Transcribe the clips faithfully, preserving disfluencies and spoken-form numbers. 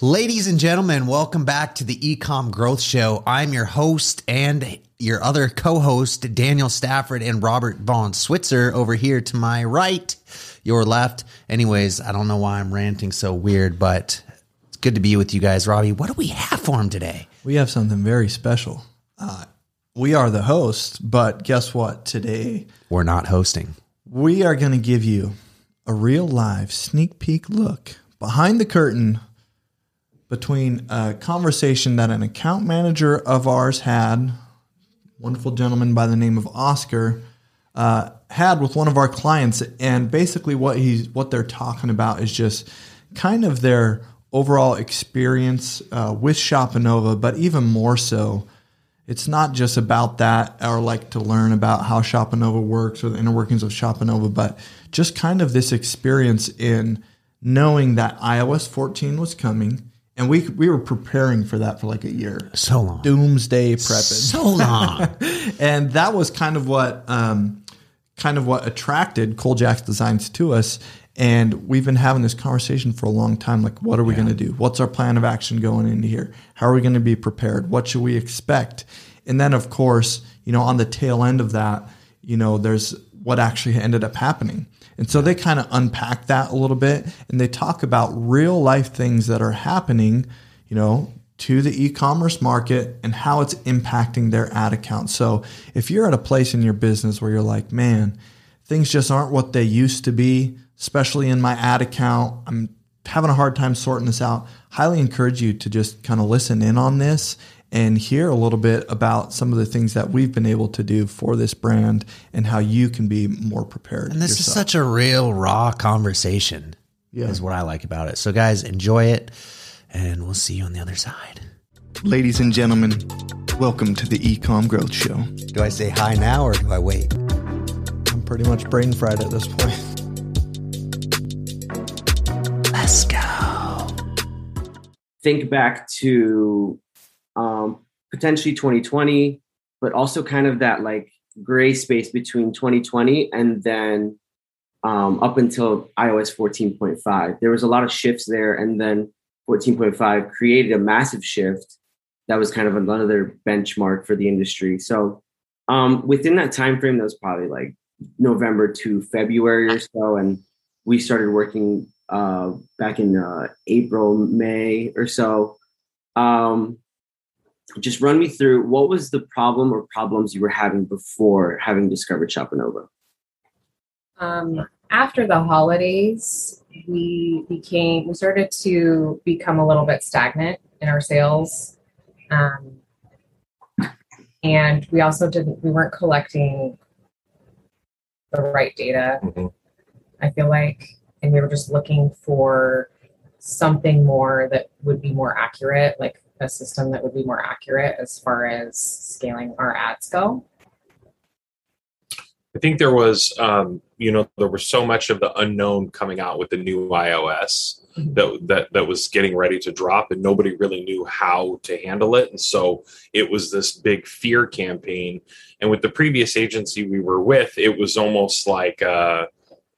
Ladies and gentlemen, welcome back to the Ecom Growth Show. I'm your host and your other co-host, Daniel Stafford and Robert Von Switzer over here to my right, your left. Anyways, I don't know why I'm ranting so weird, but it's good to be with you guys. Robbie, what do we have for him today? We have something very special. Uh, we are the hosts, but guess what? Today, we're not hosting. We are going to give you a real live sneak peek look behind the curtain between a conversation that an account manager of ours had, wonderful gentleman by the name of Oscar, uh, had with one of our clients. And basically what he's what they're talking about is just kind of their overall experience uh, with Shopanova, but even more so, it's not just about that or like to learn about how Shopanova works or the inner workings of Shopanova, but just kind of this experience in knowing that iOS fourteen was coming. And we we were preparing for that for like a year. So long. Doomsday prepping. So long. And that was kind of what um, kind of what attracted Kole Jax Designs to us. And we've been having this conversation for a long time. Like, what are we yeah. going to do? What's our plan of action going into here? How are we going to be prepared? What should we expect? And then, of course, you know, on the tail end of that, you know, there's what actually ended up happening. And so they kind of unpack that a little bit, and they talk about real life things that are happening, you know, to the e-commerce market and how it's impacting their ad account. So if you're at a place in your business where you're like, man, things just aren't what they used to be, especially in my ad account, I'm having a hard time sorting this out. Highly encourage you to just kind of listen in on this and hear a little bit about some of the things that we've been able to do for this brand and how you can be more prepared. And this yourself. is such a real raw conversation yeah. is what I like about it. So guys, enjoy it, and we'll see you on the other side. Ladies and gentlemen, welcome to the Ecom Growth Show. Do I say hi now or do I wait? I'm pretty much brain fried at this point. Let's go. Think back to Um, potentially twenty twenty, but also kind of that like gray space between twenty twenty and then um, up until iOS fourteen point five. There was a lot of shifts there, and then fourteen point five created a massive shift that was kind of another benchmark for the industry. So um, within that time frame, that was probably like November to February or so, and we started working uh, back in uh, April, May or so. Um, Just run me through, what was the problem or problems you were having before having discovered Shopanova? Um, after the holidays, we became we started to become a little bit stagnant in our sales, um, and we also didn't we weren't collecting the right data. Mm-hmm. I feel like, and we were just looking for something more that would be more accurate, like. a system that would be more accurate as far as scaling our ads go? I think there was, um, you know, there was so much of the unknown coming out with the new iOS mm-hmm. that, that that was getting ready to drop, and nobody really knew how to handle it. And so it was this big fear campaign. And with the previous agency we were with, it was almost like, uh,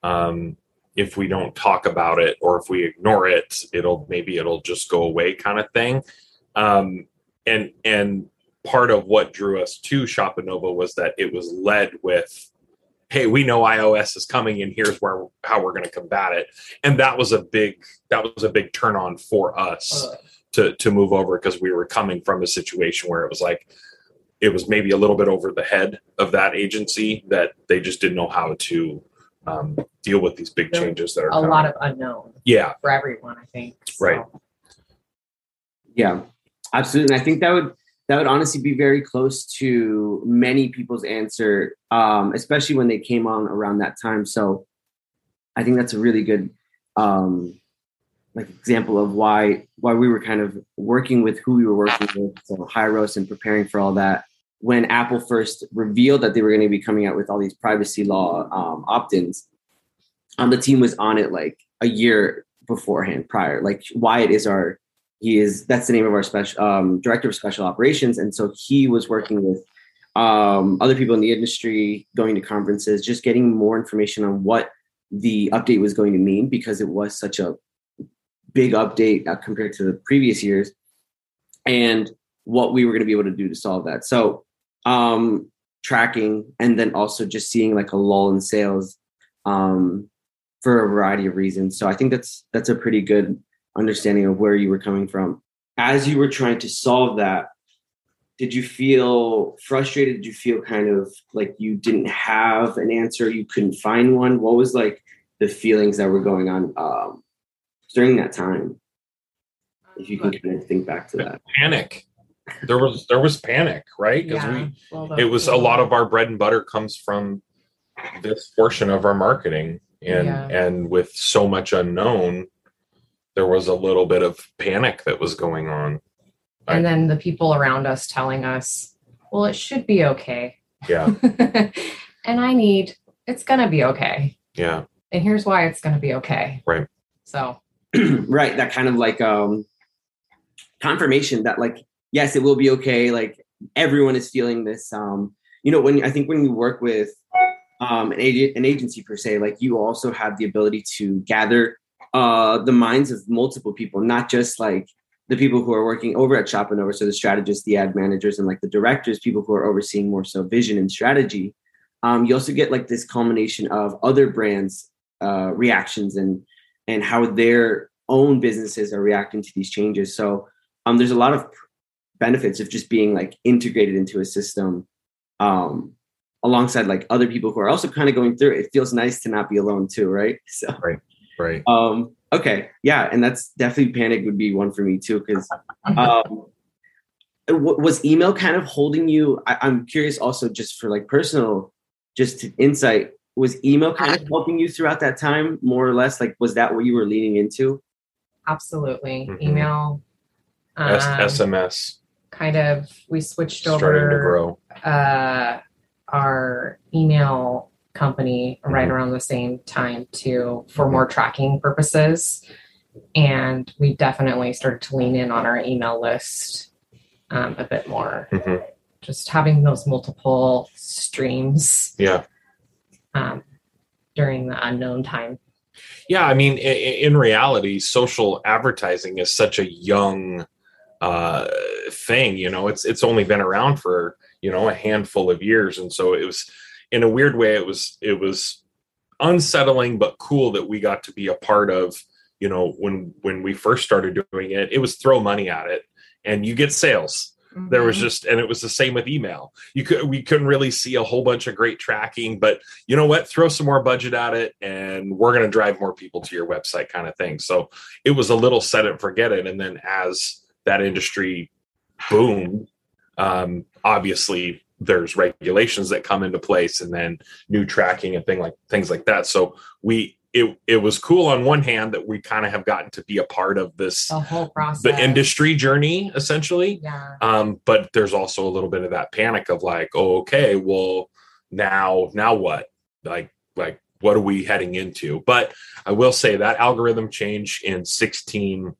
um, if we don't talk about it or if we ignore it, it'll maybe it'll just go away kind of thing. Um, and and part of what drew us to Shopanova was that it was led with, hey, we know iOS is coming, and here's where how we're going to combat it. And that was a big that was a big turn on for us uh, to to move over, because we were coming from a situation where it was like it was maybe a little bit over the head of that agency, that they just didn't know how to um, deal with these big changes that are a coming. lot of unknown. Yeah, for everyone, I think. So. Right. Yeah. Absolutely. And I think that would that would honestly be very close to many people's answer, um, especially when they came on around that time. So I think that's a really good um, like example of why why we were kind of working with who we were working with, so Hyros, and preparing for all that. When Apple first revealed that they were going to be coming out with all these privacy law um, opt-ins, um, the team was on it like a year beforehand prior. Like Wyatt is our He is, that's the name of our special um, director of special operations. And so he was working with um, other people in the industry, going to conferences, just getting more information on what the update was going to mean, because it was such a big update uh, compared to the previous years, and what we were going to be able to do to solve that. So um, tracking, and then also just seeing like a lull in sales um, for a variety of reasons. So I think that's that's a pretty good understanding of where you were coming from. As you were trying to solve that, did you feel frustrated? Did you feel kind of like you didn't have an answer? You couldn't find one? What was like the feelings that were going on um, during that time? If you can kind of think back to that. Panic. There was there was panic, right? Because yeah. we, well, it was cool. A lot of our bread and butter comes from this portion of our marketing, and yeah. and with so much unknown, there was a little bit of panic that was going on. And I, then the people around us telling us, well, it should be okay. Yeah. And I need, it's going to be okay. Yeah. And here's why it's going to be okay. Right. So. Right. That kind of like um, confirmation that like, yes, it will be okay. Like everyone is feeling this. Um, you know, when I think when you work with um, an, ag- an agency per se, like you also have the ability to gather uh, the minds of multiple people, not just like the people who are working over at Shopanova. So the strategists, the ad managers, and like the directors, people who are overseeing more so vision and strategy. Um, you also get like this culmination of other brands' uh, reactions and and how their own businesses are reacting to these changes. So um, there's a lot of benefits of just being like integrated into a system um, alongside like other people who are also kind of going through it. It feels nice to not be alone too, right? So right, right. Um, okay, yeah, and that's definitely panic would be one for me too, because um, was email kind of holding you? I, I'm curious also just for like personal, just insight, was email kind of helping you throughout that time more or less? Like, was that what you were leaning into? Absolutely. Mm-hmm. Email. Um, S M S. Kind of, we switched over. Starting to grow. Uh, our email company mm-hmm. right around the same time too, for more tracking purposes, and we definitely started to lean in on our email list um, a bit more. Mm-hmm. Just having those multiple streams, yeah, um, during the unknown time. Yeah, I mean, in reality, social advertising is such a young uh, thing. You know, it's it's only been around for you know a handful of years, and so it was. In a weird way, it was it was unsettling, but cool that we got to be a part of, you know, when when we first started doing it, it was throw money at it and you get sales. Mm-hmm. There was just, and it was the same with email. You could, we couldn't really see a whole bunch of great tracking, but you know what, throw some more budget at it and we're going to drive more people to your website kind of thing. So it was a little set it and forget it. And then as that industry boomed, um, obviously, there's regulations that come into place and then new tracking and thing like things like that. So we, it, it was cool on one hand that we kind of have gotten to be a part of this, the whole process, the industry journey essentially. Yeah. Um, but there's also a little bit of that panic of like, oh, okay, well now, now what? Like, like what are we heading into? But I will say that algorithm change in sixteen,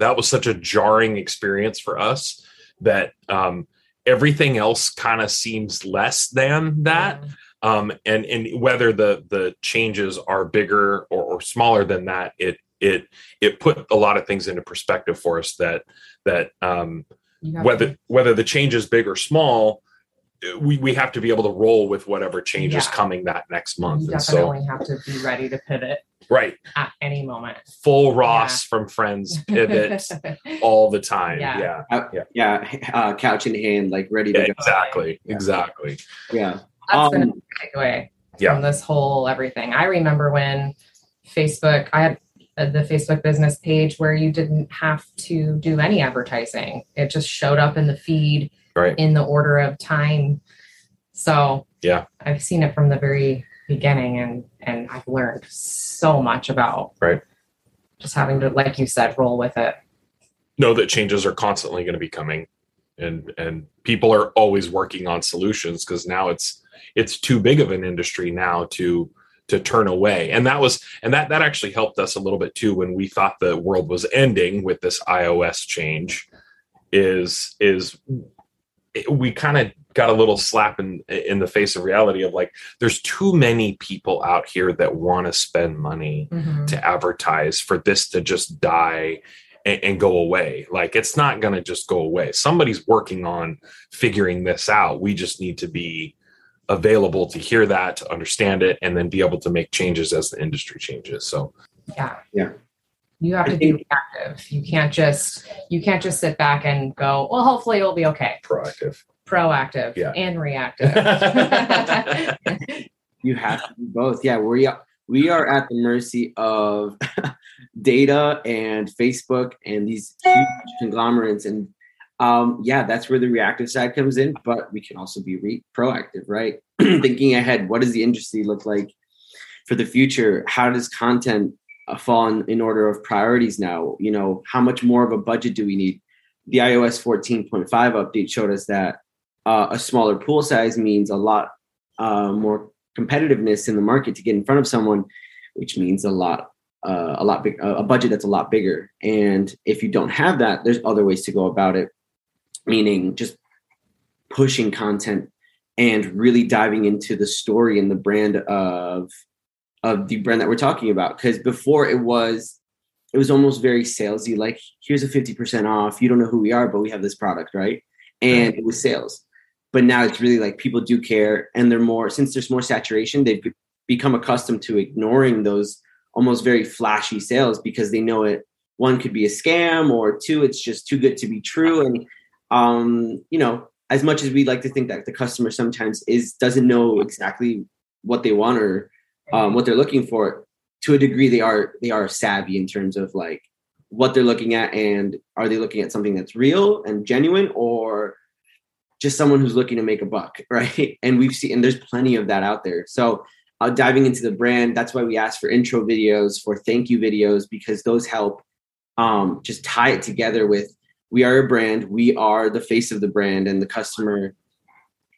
that was such a jarring experience for us that, um, everything else kind of seems less than that. Yeah. Um, and, and whether the, the changes are bigger or, or smaller than that, it, it, it put a lot of things into perspective for us that, that um, whether, to. whether the change is big or small, we, we have to be able to roll with whatever change yeah. is coming that next month. You definitely and so, have to be ready to pivot. Right. At any moment. Full Ross yeah. from Friends pivot all the time. Yeah. Yeah. Yeah. yeah. Uh, couch in hand, like ready to yeah, go. Exactly. Yeah. Exactly. Yeah. That's um, been a takeaway yeah. from this whole everything. I remember when Facebook, I had the Facebook business page where you didn't have to do any advertising. It just showed up in the feed right. in the order of time. So yeah, I've seen it from the very beginning, and and I've learned so much about right just having to, like you said, roll with it, know that changes are constantly going to be coming, and and people are always working on solutions, because now it's it's too big of an industry now to to turn away. And that was and that that actually helped us a little bit too when we thought the world was ending with this iOS change, is is it, we kind of got a little slap in, in the face of reality of like, there's too many people out here that want to spend money mm-hmm. to advertise for this to just die and, and go away. Like, it's not going to just go away. Somebody's working on figuring this out. We just need to be available to hear that, to understand it, and then be able to make changes as the industry changes. So yeah. Yeah. You have to be reactive. You can't just, you can't just sit back and go, well, hopefully it'll be okay. Proactive. Proactive yeah. and reactive. You have to do both. Yeah, we are, we are at the mercy of data and Facebook and these huge conglomerates. And um, yeah, that's where the reactive side comes in, but we can also be re- proactive, right? Thinking ahead, what does the industry look like for the future? How does content uh, fall in, in order of priorities now? You know, how much more of a budget do we need? The iOS fourteen point five update showed us that Uh, a smaller pool size means a lot uh, more competitiveness in the market to get in front of someone, which means a lot, uh, a lot big, uh, a budget that's a lot bigger. And if you don't have that, there's other ways to go about it, meaning just pushing content and really diving into the story and the brand of of the brand that we're talking about. Because before it was, it was almost very salesy. Like, here's a fifty percent off. You don't know who we are, but we have this product, right? And it was sales. But now it's really like people do care, and they're more, since there's more saturation, they've become accustomed to ignoring those almost very flashy sales because they know it, one, could be a scam, or two, it's just too good to be true. And, um, you know, as much as we like to think that the customer sometimes is, doesn't know exactly what they want or um, what they're looking for, to a degree, they are, they are savvy in terms of like what they're looking at, and are they looking at something that's real and genuine, or just someone who's looking to make a buck, right? And we've seen, and there's plenty of that out there. So uh, diving into the brand, that's why we ask for intro videos, for thank you videos, because those help um, just tie it together with, we are a brand, we are the face of the brand, and the customer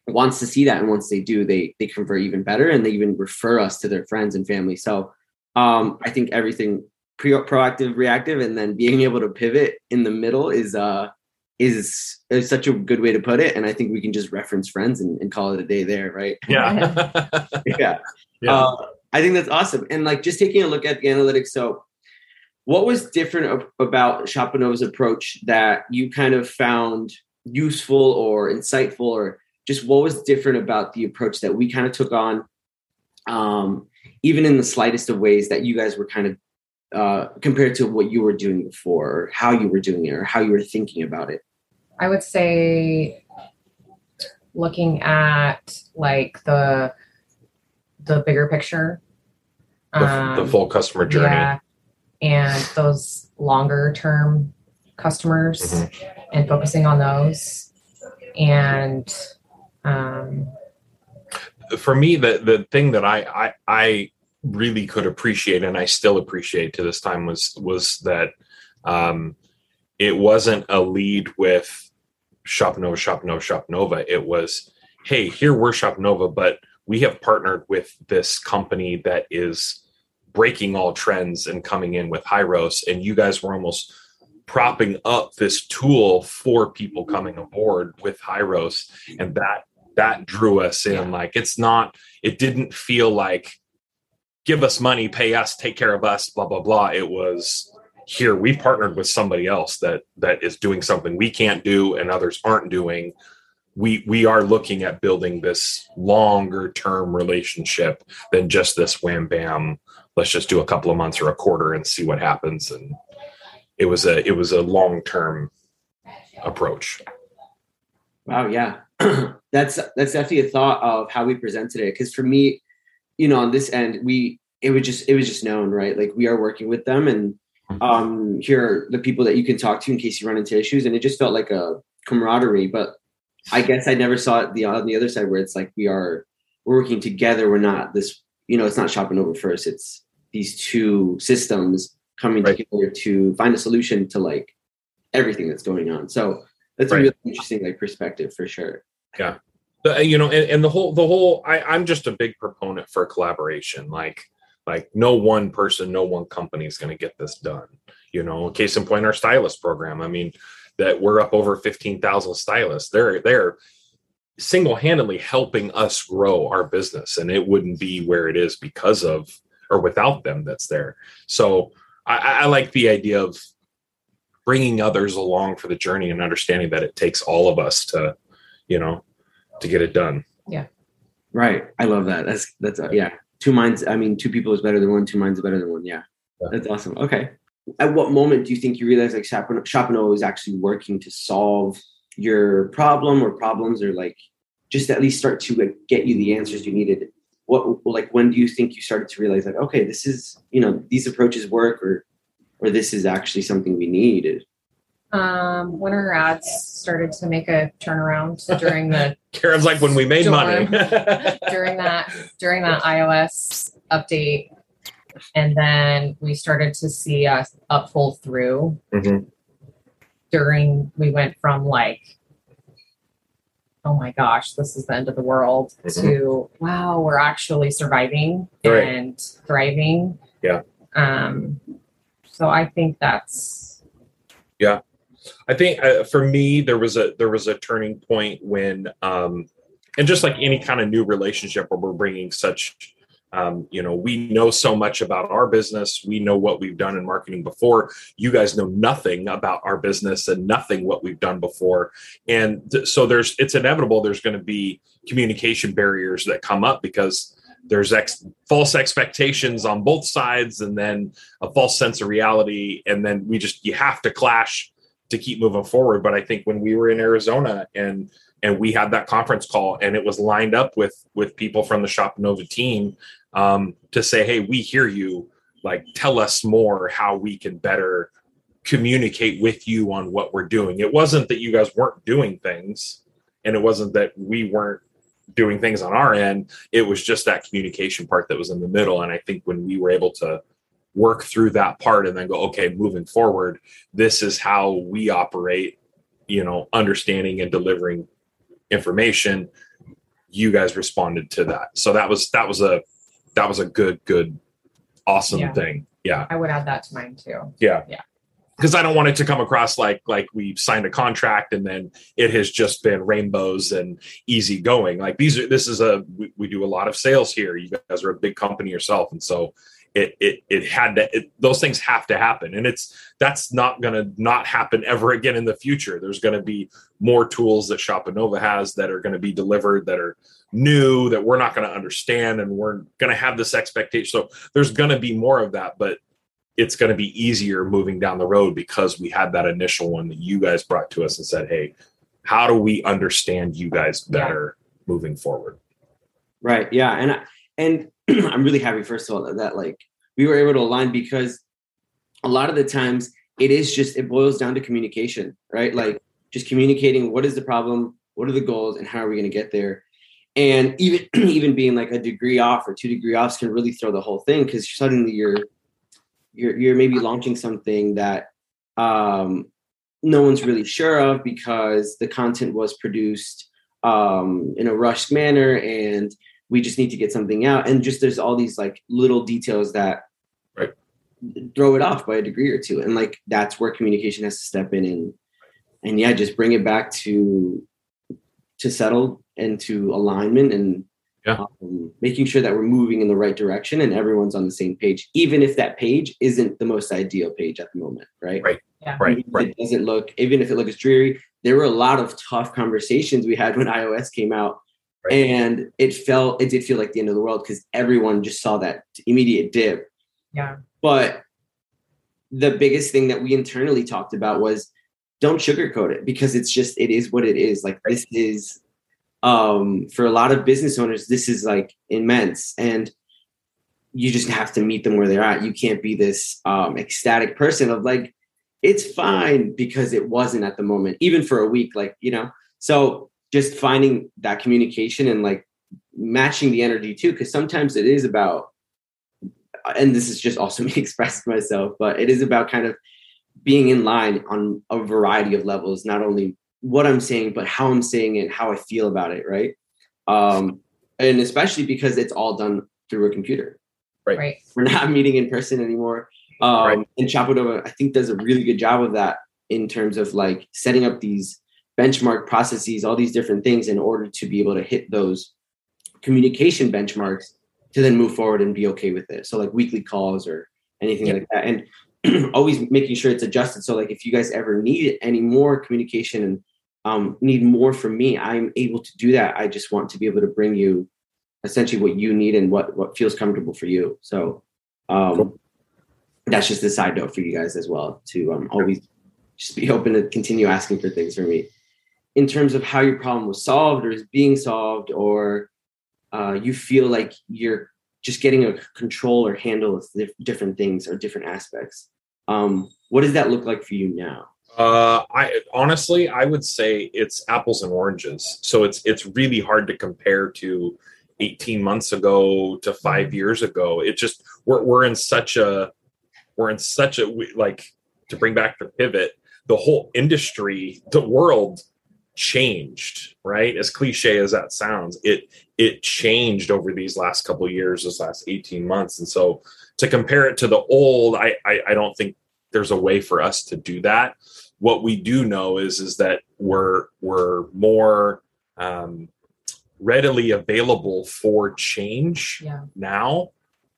wants to see that. And once they do, they they convert even better, and they even refer us to their friends and family. So um, I think everything pre- proactive, reactive, and then being able to pivot in the middle is uh Is, is such a good way to put it. And I think we can just reference friends and, and call it a day there, right? Yeah. yeah. yeah. Uh, I think that's awesome. And like, just taking a look at the analytics. So what was different about Shopanova's approach that you kind of found useful or insightful, or just what was different about the approach that we kind of took on, um, even in the slightest of ways that you guys were kind of Uh, compared to what you were doing before, or how you were doing it, or how you were thinking about it? I would say looking at like the the bigger picture, the, um, the full customer journey, yeah, and those longer term customers, mm-hmm. and focusing on those. And um, for me, the the thing that I I. I really could appreciate, and I still appreciate to this time, was was that um, it wasn't a lead with Shopanova, Shopanova, Shopanova. It was, hey, here we're Shopanova, but we have partnered with this company that is breaking all trends and coming in with Hyros, and you guys were almost propping up this tool for people coming aboard with Hyros, and that that drew us in. Yeah. Like, it's not, it didn't feel like, give us money, pay us, take care of us, blah, blah, blah. It was, here, we partnered with somebody else that that is doing something we can't do and others aren't doing. We we are looking at building this longer term relationship than just this wham, bam, let's just do a couple of months or a quarter and see what happens. And it was a, it was a long-term approach. Wow. Yeah. that's, that's definitely a thought of how we presented it. 'Cause for me, you know, on this end, we, it was just, it was just known, right? Like, we are working with them, and um, here are the people that you can talk to in case you run into issues. And it just felt like a camaraderie, but I guess I never saw it the, on the other side, where it's like, we are, we're working together. We're not this, you know, it's not Shopanova first. It's these two systems coming right together to find a solution to like everything that's going on. So that's right. A really interesting like perspective for sure. Yeah. You know, and, and the whole, the whole, I, I'm just a big proponent for collaboration. Like, like no one person, no one company is going to get this done. You know, case in point, our stylist program. I mean, that we're up over fifteen thousand stylists. They're they're single-handedly helping us grow our business, and it wouldn't be where it is because of or without them. That's there. So I, I like the idea of bringing others along for the journey and understanding that it takes all of us to, you know, to get it done. Yeah. Right. I love that. That's, that's, uh, yeah. Two minds. I mean, two people is better than one. Two minds is better than one. Yeah. yeah. That's awesome. Okay. At what moment do you think you realized like Shopanova is actually working to solve your problem or problems, or like just at least start to like, get you the answers you needed? What, like, when do you think you started to realize like, okay, this is, you know, these approaches work, or, or this is actually something we needed? Um, when our ads started to make a turnaround during the Karen's like when we made storm, money during that, during that iOS update. And then we started to see us up pull through mm-hmm. during, we went from like, oh my gosh, this is the end of the world mm-hmm. to, wow, we're actually surviving right. and thriving. Yeah. Um, so I think that's. Yeah. I think uh, for me, there was a, there was a turning point when, um, and just like any kind of new relationship where we're bringing such, um, you know, we know so much about our business. We know what we've done in marketing before. You guys know nothing about our business and nothing what we've done before. And th- so there's, it's inevitable. There's going to be communication barriers that come up because there's ex- false expectations on both sides and then a false sense of reality. And then we just, you have to clash to keep moving forward. But I think when we were in Arizona and, and we had that conference call and it was lined up with, with people from the Shopanova team um, to say, hey, we hear you, like, tell us more how we can better communicate with you on what we're doing. It wasn't that you guys weren't doing things and it wasn't that we weren't doing things on our end. It was just that communication part that was in the middle. And I think when we were able to work through that part and then go, okay, moving forward, this is how we operate, you know, understanding and delivering information, you guys responded to that. So that was, that was a, that was a good, good, awesome yeah. thing. Yeah. I would add that to mine too. Yeah. Yeah. Because I don't want it to come across like like we've signed a contract and then it has just been rainbows and easy going. Like these are this is a we, we do a lot of sales here. You guys are a big company yourself, and so it it it had to it, those things have to happen. And it's that's not going to not happen ever again in the future. There's going to be more tools that Shopanova has that are going to be delivered that are new that we're not going to understand, and we're going to have this expectation. So there's going to be more of that, but it's going to be easier moving down the road because we had that initial one that you guys brought to us and said, hey, how do we understand you guys better yeah. moving forward? Right. Yeah. And, I, and I'm really happy, first of all, that, that like we were able to align, because a lot of the times it is just, it boils down to communication, right? Like just communicating, what is the problem? What are the goals, and how are we going to get there? And even, even being like a degree off or two degree offs can really throw the whole thing. Cause suddenly you're, You're, you're maybe launching something that um, no one's really sure of because the content was produced um, in a rushed manner, and we just need to get something out. And just there's all these like little details that right. throw it off by a degree or two. And like that's where communication has to step in and and yeah, just bring it back to to settle and to alignment and. Yeah. Um, making sure that we're moving in the right direction and everyone's on the same page, even if that page isn't the most ideal page at the moment. Right. Right. Yeah. Right. Even right. If it doesn't look, even if it looks dreary, there were a lot of tough conversations we had when iOS came out right. and it felt, it did feel like the end of the world because everyone just saw that immediate dip. Yeah. But the biggest thing that we internally talked about was don't sugarcoat it, because it's just, it is what it is. Like right. this is, Um, for a lot of business owners, this is like immense, and you just have to meet them where they're at. You can't be this um, ecstatic person of like, it's fine because it wasn't at the moment, even for a week, like, you know, so just finding that communication and like matching the energy too. Cause sometimes it is about, and this is just also me expressing myself, but it is about kind of being in line on a variety of levels, not only what I'm saying, but how I'm saying it and how I feel about it. Right. Um, and especially because it's all done through a computer, right? right. We're not meeting in person anymore. Um, right. And Shopanova, I think, does a really good job of that. in terms of like setting up these benchmark processes, all these different things in order to be able to hit those communication benchmarks to then move forward and be okay with it. So like weekly calls or anything yep. like that. And always making sure it's adjusted. So like if you guys ever need any more communication and um, need more from me, I'm able to do that. I just want to be able to bring you essentially what you need and what, what feels comfortable for you. So um, cool. That's just a side note for you guys as well to um, always just be open to continue asking for things from me in terms of how your problem was solved or is being solved, or uh, you feel like you're just getting a control or handle of different things or different aspects. Um, what does that look like for you now? Uh, I honestly, I would say it's apples and oranges. So it's, it's really hard to compare to eighteen months ago to five years ago. It just, we're, we're in such a, we're in such a, we, like to bring back the pivot, the whole industry, the world changed, right? As cliche as that sounds, it, it changed over these last couple of years, this last eighteen months. And so to compare it to the old, I, I, I don't think there's a way for us to do that. What we do know is, is that we're, we're more, um, readily available for change yeah. now.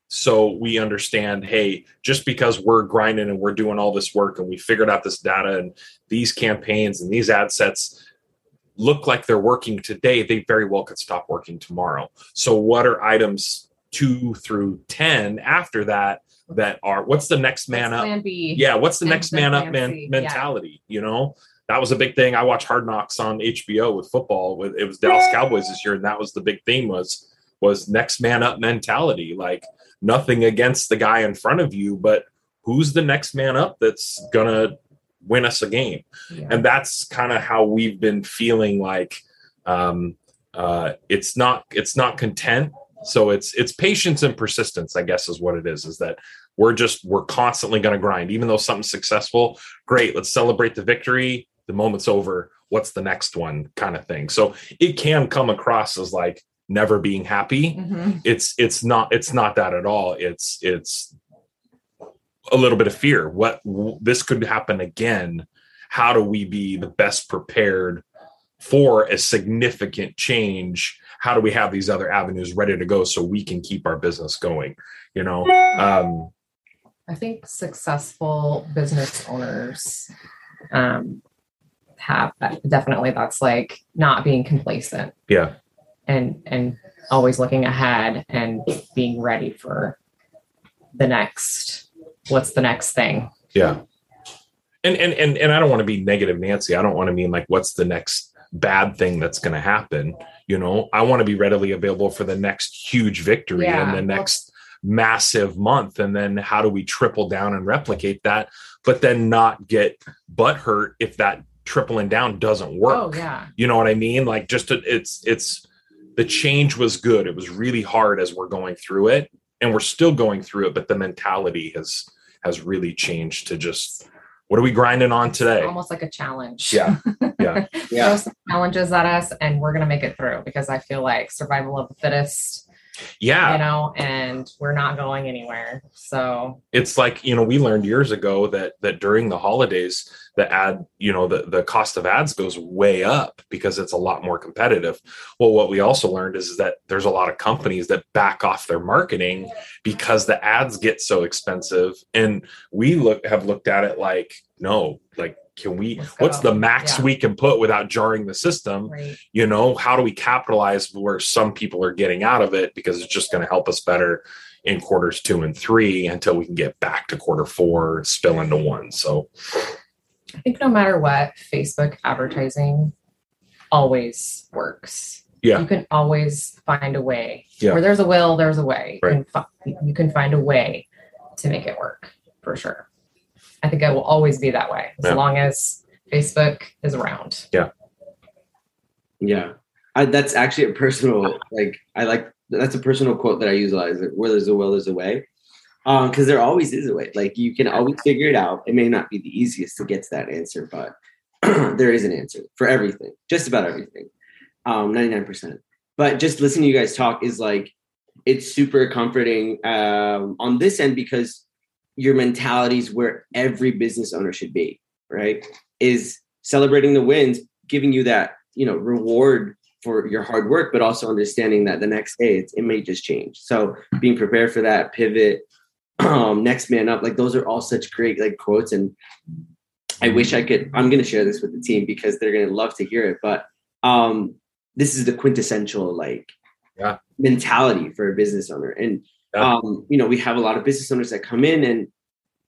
So we understand, hey, just because we're grinding and we're doing all this work and we figured out this data and these campaigns and these ad sets look like they're working today, they very well could stop working tomorrow. So what are items two through ten after that that are, what's the next man up? Plan B. Yeah, what's the next man up man- mentality, yeah. you know? That was a big thing. I watched Hard Knocks on H B O with football. It was Dallas Cowboys this year, and that was the big theme was was next man up mentality. Like nothing against the guy in front of you, but who's the next man up that's gonna win us a game? Yeah. And that's kind of how we've been feeling. Like um, uh, it's not it's not content. So it's it's patience and persistence, I guess, is what it is. Is that we're just we're constantly going to grind, even though something's successful. Great, let's celebrate the victory. The moment's over. What's the next one kind of thing? So it can come across as like never being happy. Mm-hmm. It's, it's not, it's not that at all. It's, it's a little bit of fear. What w- this could happen again. How do we be the best prepared for a significant change? How do we have these other avenues ready to go so we can keep our business going? You know, um, I think successful business owners, um, have that. Definitely. That's like not being complacent. Yeah. And, and always looking ahead and being ready for the next, what's the next thing? Yeah. And, and, and, and I don't want to be negative Nancy. I don't want to mean like, what's the next bad thing that's going to happen? You know, I want to be readily available for the next huge victory yeah. and the next massive month. And then how do we triple down and replicate that, but then not get butthurt if that tripling down doesn't work? Oh, yeah. You know what I mean? Like just to, it's, it's, the change was good. It was really hard as we're going through it, and we're still going through it, but the mentality has, has really changed to just, what are we grinding on today? It's almost like a challenge. Yeah. Yeah. yeah. Throw some challenges at us and we're going to make it through, because I feel like survival of the fittest. Yeah. You know, and we're not going anywhere. So it's like, you know, we learned years ago that, that during the holidays, the ad, you know, the, the cost of ads goes way up because it's a lot more competitive. Well, what we also learned is that there's a lot of companies that back off their marketing because the ads get so expensive. And we look, have looked at it like, no, like, can we, what's the max yeah. we can put without jarring the system? Right. You know, how do we capitalize where some people are getting out of it, because it's just going to help us better in quarters two and three until we can get back to quarter four, spill into one. So I think no matter what, Facebook advertising always works. Yeah. You can always find a way. Yeah. Where there's a will, there's a way. Right. You can fi- you can find a way to make it work for sure. I think it will always be that way as yeah. long as Facebook is around. Yeah. Yeah. I, that's actually a personal, like, I like, that's a personal quote that I use a lot. Is like, where there's a will, there's a way. Um, cause there always is a way. Like you can always figure it out. It may not be the easiest to get to that answer, but there is an answer for everything, just about everything. Um, ninety-nine percent, but just listening to you guys talk is like, it's super comforting um, on this end, because your mentalities where every business owner should be. right, is celebrating the wins, giving you that, you know, reward for your hard work, but also understanding that the next day it's, it may just change. So being prepared for that, pivot, um, next man up, like those are all such great like quotes. And I wish I could, I'm going to share this with the team because they're going to love to hear it. But um, this is the quintessential like yeah. mentality for a business owner. And, yeah. um, you know, we have a lot of business owners that come in and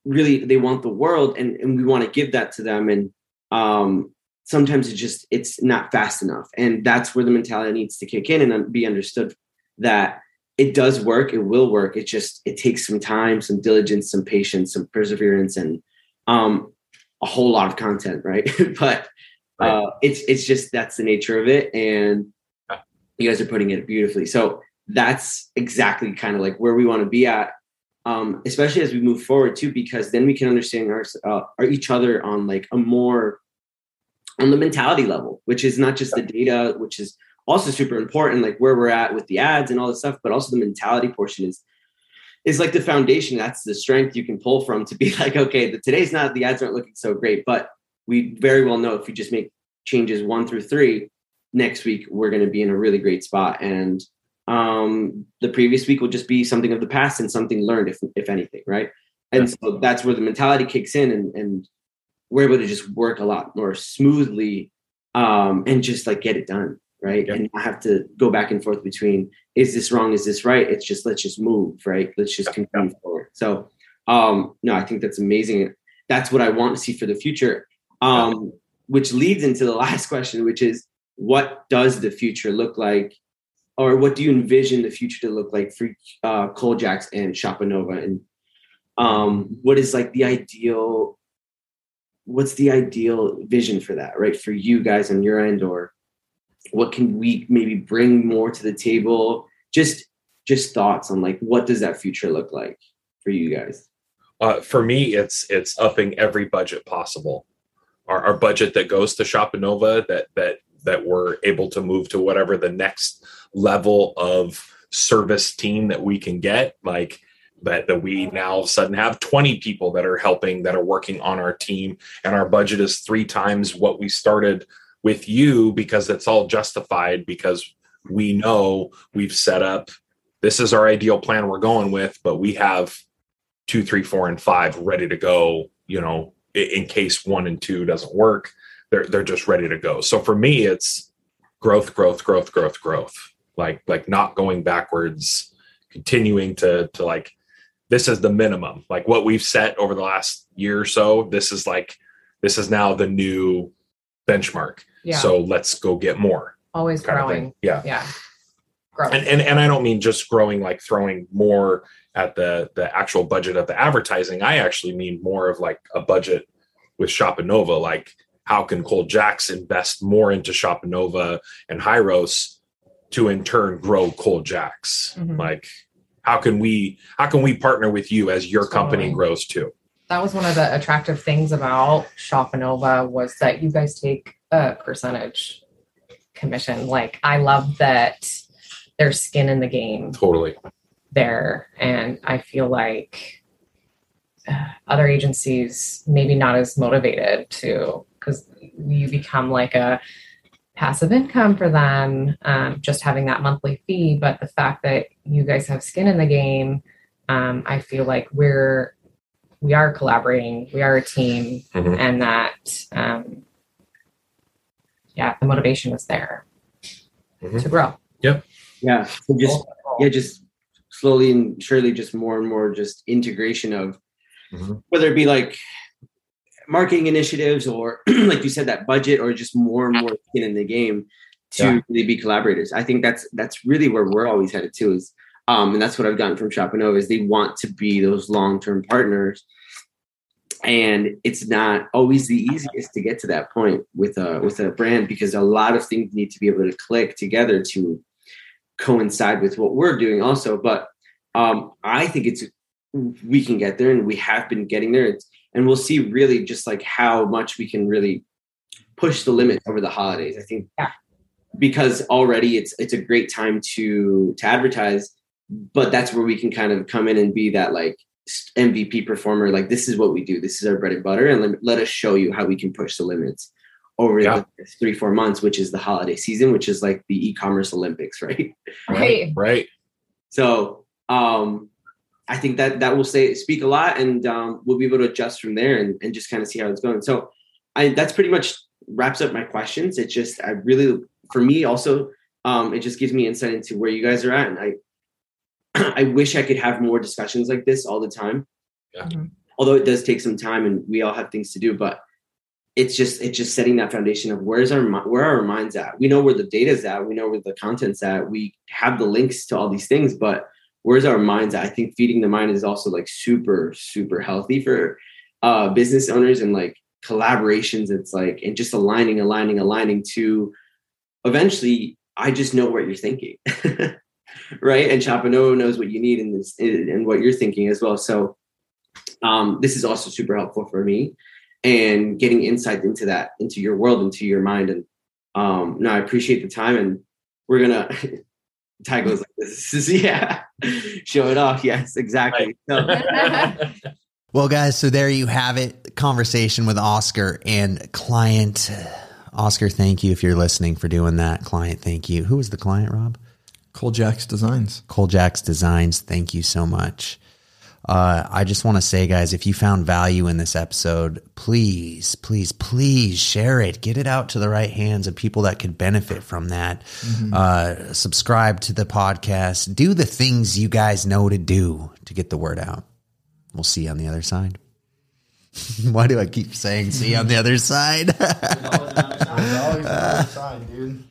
really they want the world, and, and we want to give that to them. And um, sometimes it's just, it's not fast enough. And that's where the mentality needs to kick in and be understood that it does work. It will work. It just, it takes some time, some diligence, some patience, some perseverance, and um, a whole lot of content. Right. but right. Uh, it's, it's just, that's the nature of it. And you guys are putting it beautifully. So that's exactly kind of like where we want to be at, um, especially as we move forward too, because then we can understand our, uh, our each other on like a more, on the mentality level, which is not just the data, which is also super important, like where we're at with the ads and all this stuff, but also the mentality portion is, is like the foundation. That's the strength you can pull from to be like, okay, the today's not, the ads aren't looking so great, but we very well know if we just make changes one through three, next week we're going to be in a really great spot. And um, the previous week will just be something of the past and something learned, if if anything, right? And so that's where the mentality kicks in, and, and we're able to just work a lot more smoothly um, and just like get it done, right? Yep. And not have to go back and forth between, is this wrong? Is this right? It's just, let's just move, right? Let's just continue yep. forward. So um, no, I think that's amazing. That's what I want to see for the future, um, yep. which leads into the last question, which is, what does the future look like, or what do you envision the future to look like for uh, Kole Jax and Shopanova? And um, what is like the ideal, what's the ideal vision for that, right? For you guys on your end, or what can we maybe bring more to the table? Just, just thoughts on like, what does that future look like for you guys? Uh, for me, it's, it's upping every budget possible. Our, our budget that goes to Shopanova, that, that, that we're able to move to whatever the next level of service team that we can get, like that, that we now suddenly have twenty people that are helping, that are working on our team. And our budget is three times what we started with you, because it's all justified, because we know we've set up, this is our ideal plan we're going with, but we have two, three, four, and five ready to go, you know, in case one and two doesn't work. They're they're just ready to go. So for me, it's growth, growth, growth, growth, growth. Like like not going backwards, continuing to to like, this is the minimum. Like what we've set over the last year or so, this is like, this is now the new benchmark. Yeah. So let's go get more. Always growing. Yeah. Yeah. Growth. And, and and I don't mean just growing like throwing more at the the actual budget of the advertising. I actually mean more of like a budget with Shopanova, like, how can Kole Jax invest more into Shopanova and Hyros to in turn grow Kole Jax? Mm-hmm. Like, how can we, how can we partner with you as your totally. company grows too? That was one of the attractive things about Shopanova, was that you guys take a percentage commission. Like, I love that there's skin in the game. Totally. There. And I feel like uh, other agencies, maybe not as motivated to, because you become like a passive income for them, um, just having that monthly fee. But the fact that you guys have skin in the game, um, I feel like we're, we are collaborating, we are a team, mm-hmm. and that, um, yeah, the motivation is there mm-hmm. to grow. Yep. Yeah. So just, yeah. Just slowly and surely, just more and more, just integration of mm-hmm. whether it be like marketing initiatives, or like you said, that budget, or just more and more skin in the game to yeah. really be collaborators. I think that's, that's really where we're always headed to is, um, and that's what I've gotten from Shopanova, is they want to be those long-term partners. And it's not always the easiest to get to that point with a, with a brand, because a lot of things need to be able to click together to coincide with what we're doing also. But um, I think it's, we can get there, and we have been getting there. It's, And we'll see really just like how much we can really push the limits over the holidays, I think, yeah. because already it's it's a great time to to advertise, but that's where we can kind of come in and be that like M V P performer, like, this is what we do. This is our bread and butter. And let, let us show you how we can push the limits over yeah. the three, four months, which is the holiday season, which is like the e-commerce Olympics, right? Right. Right. So um, I think that that will say speak a lot, and um, we'll be able to adjust from there and, and just kind of see how it's going. So I, that's pretty much wraps up my questions. It just, I really, for me also, um, it just gives me insight into where you guys are at. And I, I wish I could have more discussions like this all the time. Yeah. Mm-hmm. Although it does take some time and we all have things to do, but it's just, it's just setting that foundation of where's our, where are our minds at? We know where the data's at. We know where the content's at. We have the links to all these things, but where's our minds at? I think feeding the mind is also like super, super healthy for uh, business owners and like collaborations. It's like, and just aligning, aligning, aligning to eventually, I just know what you're thinking. Right. And Shopanova knows what you need in this and what you're thinking as well. So um, this is also super helpful for me, and getting insight into that, into your world, into your mind. And um, no, I appreciate the time, and we're going to, Ty goes like this, this is, yeah, show it off. Yes, exactly. Right. So. Well, guys, so there you have it. Conversation with Oscar and client. Oscar, thank you. If you're listening, for doing that. Client, thank you. Who was the client, Rob? Kole Jax Designs. Kole Jax Designs. Thank you so much. Uh, I just want to say, guys, if you found value in this episode, please, please, please share it. Get it out to the right hands of people that could benefit from that. Mm-hmm. Uh, subscribe to the podcast. Do the things you guys know to do to get the word out. We'll see you on the other side. Why do I keep saying see you on the other side? There's always another side, dude.